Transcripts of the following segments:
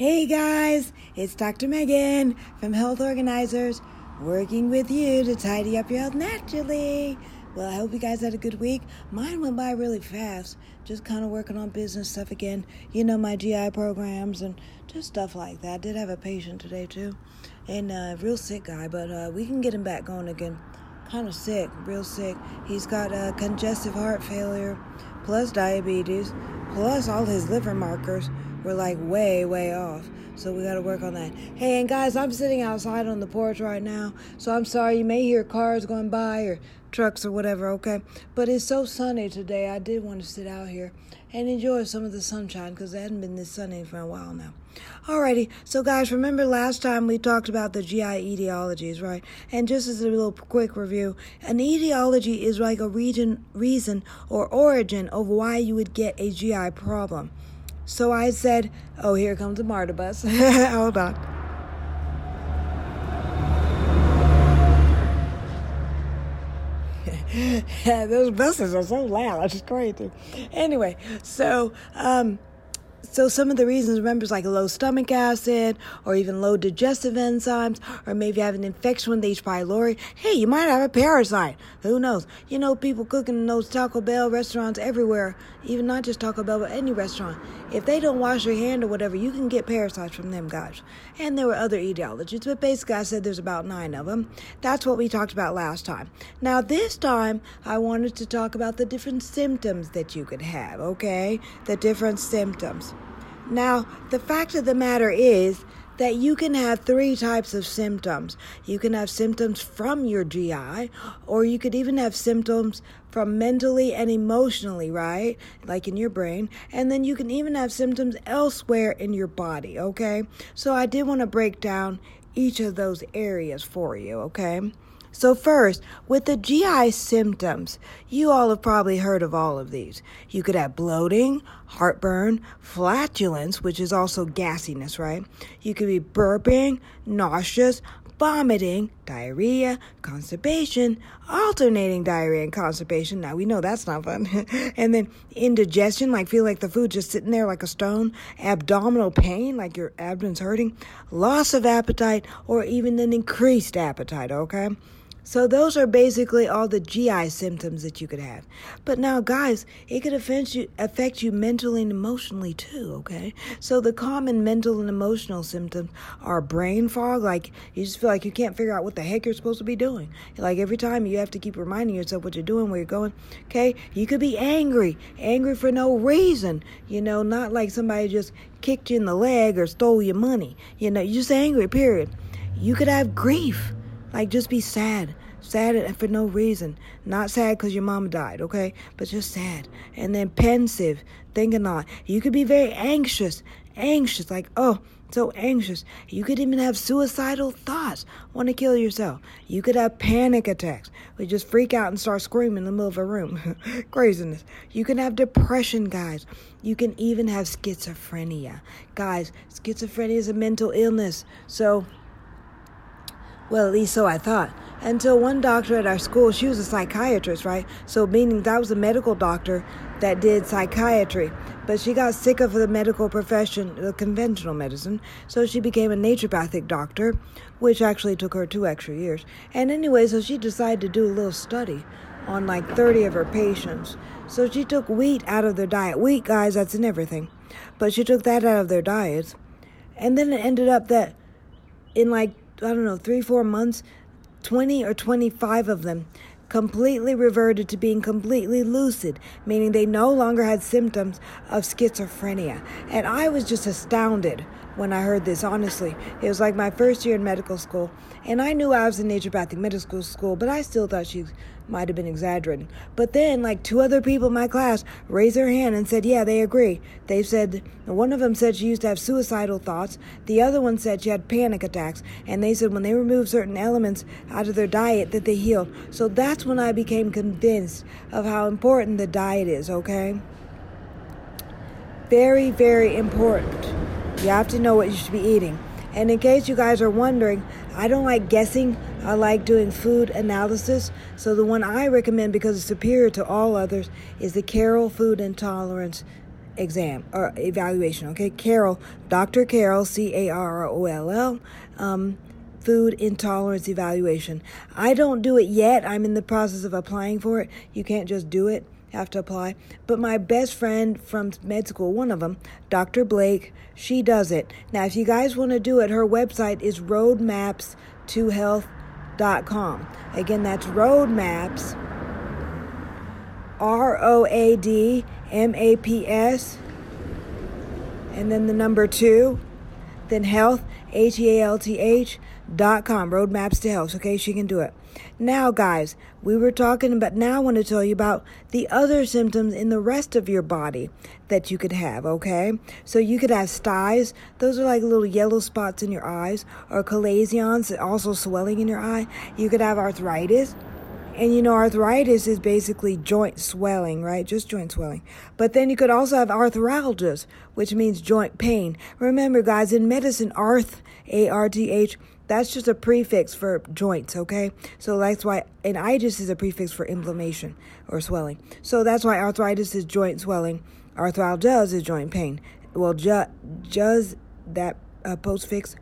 Hey guys, it's Dr. Megan from Health Organizers, working with you to tidy up your health naturally. Well, I hope you guys had a good week. Mine went by really fast, just kind of working on business stuff again. You know, my GI programs and just stuff like that. I did have a patient today too, and a real sick guy, but we can get him back going again. Kind of sick, real sick. He's got congestive heart failure, plus diabetes, plus all his liver markers. We're like way off, so we got to work on that. Hey, and guys, I'm sitting outside on the porch right now, so I'm sorry you may hear cars going by or trucks or whatever, okay? But it's so sunny today, I did want to sit out here and enjoy some of the sunshine because it hasn't been this sunny for a while now. Alrighty, so guys, remember last time we talked about the GI etiologies, right? And just as a little quick review, an etiology is like a reason or origin of why you would get a GI problem. So I said, oh, here comes the MARTA bus. Hold on. Those buses are so loud. It's crazy. Anyway, so some of the reasons, remember, is like low stomach acid or even low digestive enzymes, or maybe you have an infection with H. pylori. Hey, you might have a parasite. Who knows? You know, people cooking in those Taco Bell restaurants everywhere, even not just Taco Bell, but any restaurant. If they don't wash your hand or whatever, you can get parasites from them, guys. And there were other etiologies, but basically I said there's about 9 of them. That's what we talked about last time. Now, this time, I wanted to talk about the different symptoms that you could have, okay? The different symptoms. Now, the fact of the matter is that you can have 3 types of symptoms. You can have symptoms from your GI, or you could even have symptoms from mentally and emotionally, right? Like in your brain. And then you can even have symptoms elsewhere in your body, okay? So I did want to break down each of those areas for you, okay? So first, with the GI symptoms, you all have probably heard of all of these. You could have bloating, heartburn, flatulence, which is also gassiness, right? You could be burping, nauseous, vomiting, diarrhea, constipation, alternating diarrhea and constipation. Now, we know that's not fun. And then indigestion, like feel like the food just sitting there like a stone. Abdominal pain, like your abdomen's hurting. Loss of appetite, or even an increased appetite, okay? So those are basically all the GI symptoms that you could have. But now, guys, it could affect you mentally and emotionally too, okay? So the common mental and emotional symptoms are brain fog, like you just feel like you can't figure out what the heck you're supposed to be doing. Like every time you have to keep reminding yourself what you're doing, where you're going, okay? You could be angry for no reason, you know, not like somebody just kicked you in the leg or stole your money. You know, you're just angry, period. You could have grief. Like, just be sad for no reason. Not sad because your mama died, okay? But just sad. And then pensive, thinking a lot. You could be very anxious, like, oh, so anxious. You could even have suicidal thoughts, want to kill yourself. You could have panic attacks, where you just freak out and start screaming in the middle of a room. Craziness. You can have depression, guys. You can even have schizophrenia. Guys, schizophrenia is a mental illness, so... Well, at least so I thought. Until one doctor at our school, she was a psychiatrist, right? So meaning that was a medical doctor that did psychiatry. But she got sick of the medical profession, the conventional medicine. So she became a naturopathic doctor, which actually took her 2 extra years. And anyway, so she decided to do a little study on like 30 of her patients. So she took wheat out of their diet. Wheat, guys, that's in everything. But she took that out of their diets. And then it ended up that in like 3-4 months, 20 or 25 of them completely reverted to being completely lucid, meaning they no longer had symptoms of schizophrenia. And I was just astounded when I heard this, honestly. It was like my first year in medical school, and I knew I was in naturopathic medical school, but I still thought she might have been exaggerating. But then, like 2 other people in my class raised their hand and said, yeah, they agree. They said, one of them said she used to have suicidal thoughts. The other one said she had panic attacks. And they said when they removed certain elements out of their diet that they healed. So that's when I became convinced of how important the diet is, okay? Very, very important. You have to know what you should be eating. And in case you guys are wondering, I don't like guessing. I like doing food analysis. So the one I recommend, because it's superior to all others, is the Carroll Food Intolerance exam or evaluation. Okay, Carroll, Dr. Carroll, C-A-R-R-O-L-L, food intolerance evaluation. I don't do it yet. I'm in the process of applying for it. You can't just do it. Have to apply. But my best friend from med school, one of them, Dr. Blake, she does it. Now, if you guys want to do it, her website is roadmaps2health.com. Again, that's roadmaps, R-O-A-D-M-A-P-S, and then the number 2, then health, H-E-A-L-T-H.com, Roadmaps to Health. Okay, she can do it. Now, guys, we were talking about, now I want to tell you about the other symptoms in the rest of your body that you could have, okay? So you could have styes. Those are like little yellow spots in your eyes, or chalazions, also swelling in your eye. You could have arthritis. And, you know, arthritis is basically joint swelling, right? Just joint swelling. But then you could also have arthralgias, which means joint pain. Remember, guys, in medicine, arth, A-R-T-H, that's just a prefix for joints, okay? So that's why, and itis is a prefix for inflammation or swelling. So that's why arthritis is joint swelling. Arthralgias is joint pain. Well, just that postfix,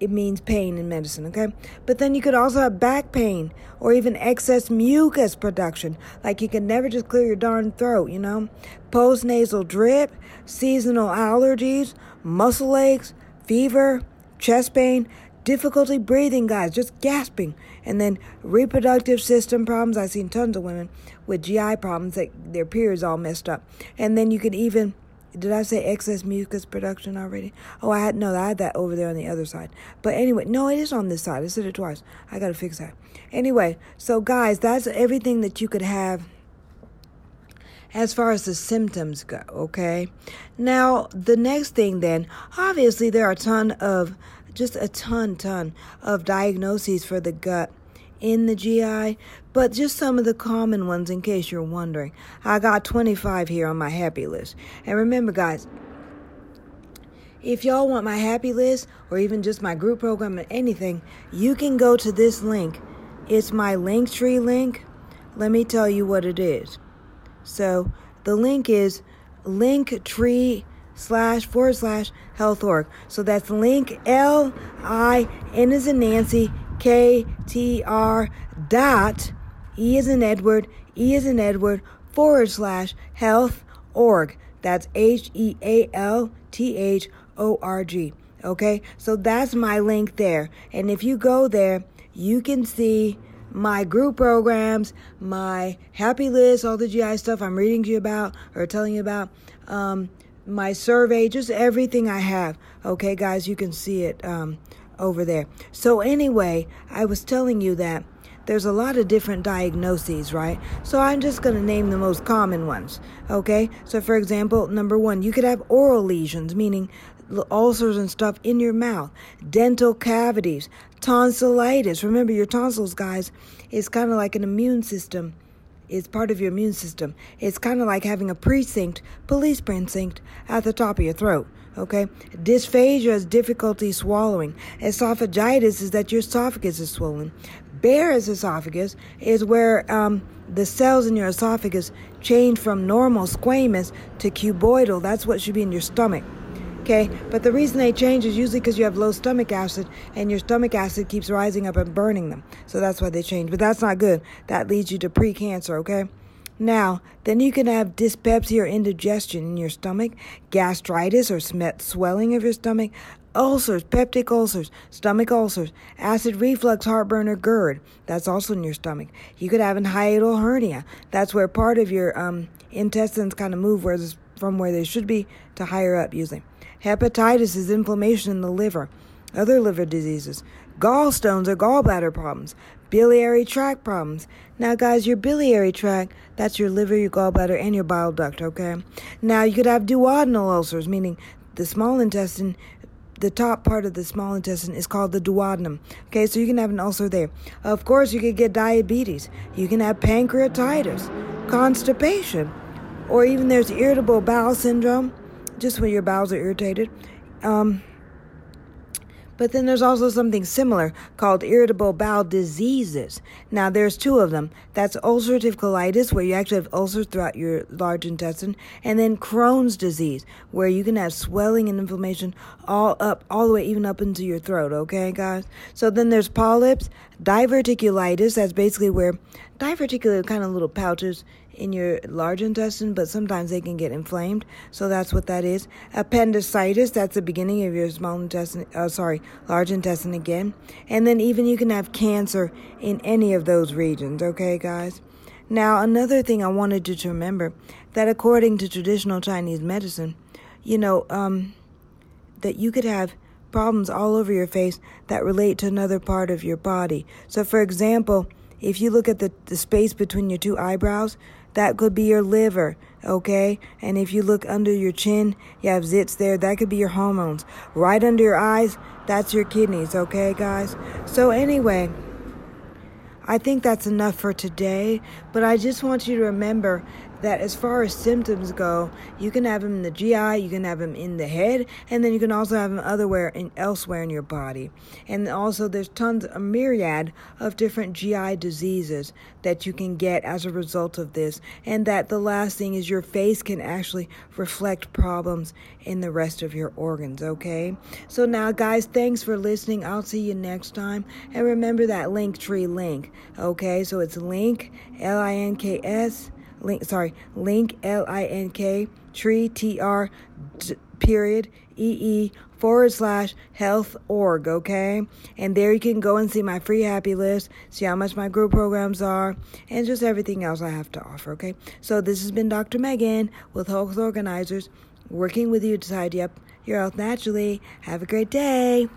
it means pain in medicine, okay? But then you could also have back pain or even excess mucus production. Like you can never just clear your darn throat, you know? Postnasal drip, seasonal allergies, muscle aches, fever, chest pain, difficulty breathing, guys, just gasping. And then reproductive system problems. I've seen tons of women with GI problems that their periods all messed up. And then you could even... Did I say excess mucus production already? Oh, I had that over there on the other side. But anyway, no, it is on this side. I said it twice. I got to fix that. Anyway, so guys, that's everything that you could have as far as the symptoms go, okay? Now, the next thing then, obviously there are a ton of diagnoses for the gut in the GI, but just some of the common ones in case you're wondering. I got 25 here on my happy list. And remember, guys, if y'all want my happy list or even just my group program or anything, you can go to this link. It's my Linktree link. Let me tell you what it is. So the link is Linktree.com//healthorg. So that's link L-I-N as in Nancy, KTR.E as in Edward, /healthorg. That's HEALTHORG. Okay, so that's my link there. And if you go there, you can see my group programs, my happy list, all the GI stuff I'm reading to you about or telling you about, my survey, just everything I have. Okay, guys, you can see it over there. So anyway, I was telling you that there's a lot of different diagnoses, right? So I'm just going to name the most common ones, okay? So for example, number 1, you could have oral lesions, meaning ulcers and stuff in your mouth, dental cavities, tonsillitis. Remember, your tonsils, guys, is kind of like an immune system. It's part of your immune system. It's kind of like having a precinct, police precinct, at the top of your throat. Okay, dysphagia is difficulty swallowing. Esophagitis is that your esophagus is swollen. Barrett's esophagus is where the cells in your esophagus change from normal squamous to cuboidal. That's what should be in your stomach. Okay, but the reason they change is usually because you have low stomach acid and your stomach acid keeps rising up and burning them. So that's why they change, but that's not good. That leads you to pre-cancer, okay? Now, then you can have dyspepsia or indigestion in your stomach, gastritis or swelling of your stomach, ulcers, peptic ulcers, stomach ulcers, acid reflux, heartburn, or GERD. That's also in your stomach. You could have a hiatal hernia. That's where part of your intestines kind of move from where they should be to higher up usually. Hepatitis is inflammation in the liver, other liver diseases, gallstones or gallbladder problems, biliary tract problems. Now, guys, your biliary tract, that's your liver, your gallbladder, and your bile duct, okay? Now, you could have duodenal ulcers, meaning the small intestine, the top part of the small intestine is called the duodenum, okay? So you can have an ulcer there. Of course, you could get diabetes. You can have pancreatitis, constipation, or even there's irritable bowel syndrome, just when your bowels are irritated. But then there's also something similar called irritable bowel diseases. Now, there's two of them. That's ulcerative colitis, where you actually have ulcers throughout your large intestine, and then Crohn's disease, where you can have swelling and inflammation all the way even up into your throat, okay, guys? So then there's polyps, diverticulitis, that's basically where diverticulate kind of little pouches in your large intestine, but sometimes they can get inflamed. So that's what that is. Appendicitis, that's the beginning of your large intestine again. And then even you can have cancer in any of those regions, okay, guys? Now, another thing I wanted you to remember, that according to traditional Chinese medicine, that you could have problems all over your face that relate to another part of your body. So, for example, if you look at the space between your two eyebrows, that could be your liver, okay? And if you look under your chin, you have zits there, that could be your hormones. Right under your eyes, that's your kidneys, okay, guys? So anyway, I think that's enough for today, but I just want you to remember that as far as symptoms go, you can have them in the GI, you can have them in the head, and then you can also have them elsewhere in your body. And also there's a myriad of different GI diseases that you can get as a result of this. And that the last thing is your face can actually reflect problems in the rest of your organs, okay? So now, guys, thanks for listening. I'll see you next time. And remember that Linktree link, okay? So it's link, Links, link, linktr.ee/health.org, okay? And there you can go and see my free happy list, see how much my group programs are, and just everything else I have to offer, okay? So this has been Dr. Megan with Health Organizers, working with you to tidy up your health naturally. Have a great day.